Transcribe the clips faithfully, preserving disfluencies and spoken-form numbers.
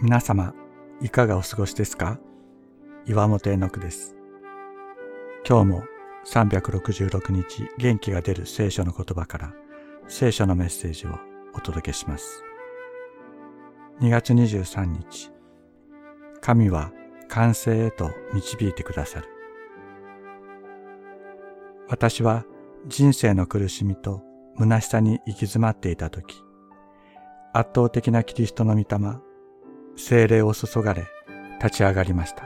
皆様、いかがお過ごしですか？岩本絵の句です。今日もさんびゃくろくじゅうろくにち元気が出る聖書の言葉から聖書のメッセージをお届けします。にがつにじゅうさんにち、神は完成へと導いてくださる。私は人生の苦しみと虚しさに行き詰まっていたとき、圧倒的なキリストの御霊、聖霊を注がれ立ち上がりました。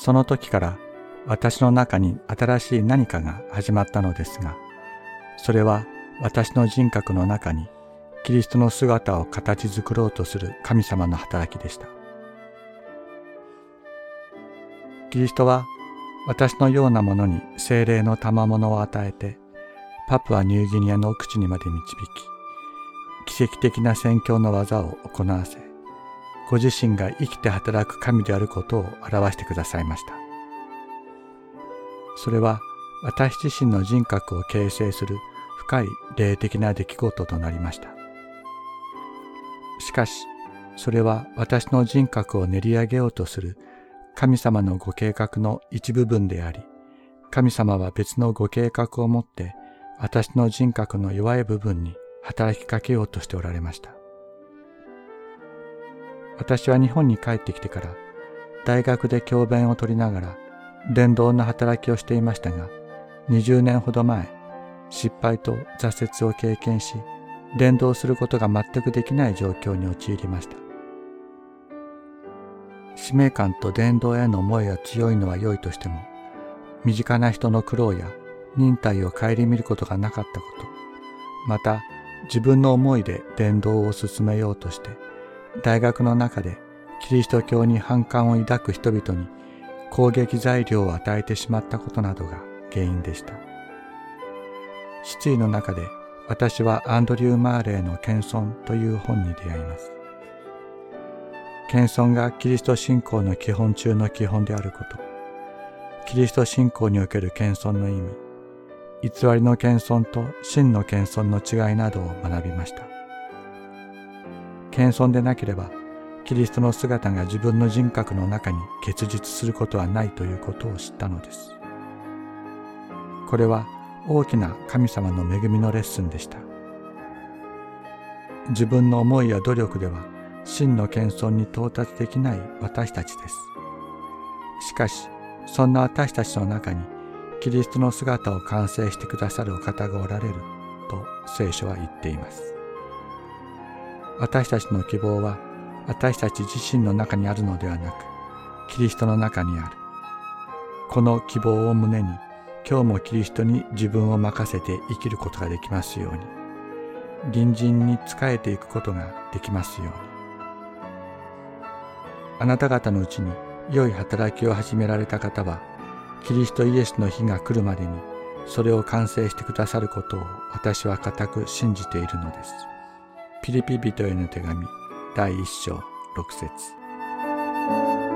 その時から私の中に新しい何かが始まったのですが、それは私の人格の中にキリストの姿を形作ろうとする神様の働きでした。キリストは私のようなものに聖霊の賜物を与えて、パプアニューギニアの奥地にまで導き、奇跡的な宣教の技を行わせ、ご自身が生きて働く神であることを表してくださいました。それは私自身の人格を形成する深い霊的な出来事となりました。しかし、それは私の人格を練り上げようとする神様のご計画の一部分であり、神様は別のご計画を持って私の人格の弱い部分に働きかけようとしておられました。私は日本に帰ってきてから、大学で教鞭を取りながら、伝道の働きをしていましたが、にじゅうねんほど前、失敗と挫折を経験し、伝道することが全くできない状況に陥りました。使命感と伝道への思いが強いのは良いとしても、身近な人の苦労や忍耐を顧みることがなかったこと、また自分の思いで伝道を進めようとして、大学の中でキリスト教に反感を抱く人々に攻撃材料を与えてしまったことなどが原因でした。失意の中で私はアンドリュー・マーレーの謙遜という本に出会います。謙遜がキリスト信仰の基本中の基本であること、キリスト信仰における謙遜の意味、偽りの謙遜と真の謙遜の違いなどを学びました。謙遜でなければ、キリストの姿が自分の人格の中に結実することはないということを知ったのです。これは大きな神様の恵みのレッスンでした。自分の思いや努力では真の謙遜に到達できない私たちです。しかし、そんな私たちの中にキリストの姿を完成してくださるお方がおられると聖書は言っています。私たちの希望は私たち自身の中にあるのではなく、キリストの中にある。この希望を胸に、今日もキリストに自分を任せて生きることができますように、隣人に仕えていくことができますように。あなた方のうちに良い働きを始められた方は、キリストイエスの日が来るまでに、それを完成してくださることを私は固く信じているのです。ピリピ人への手紙だいいっしょうろくせつ。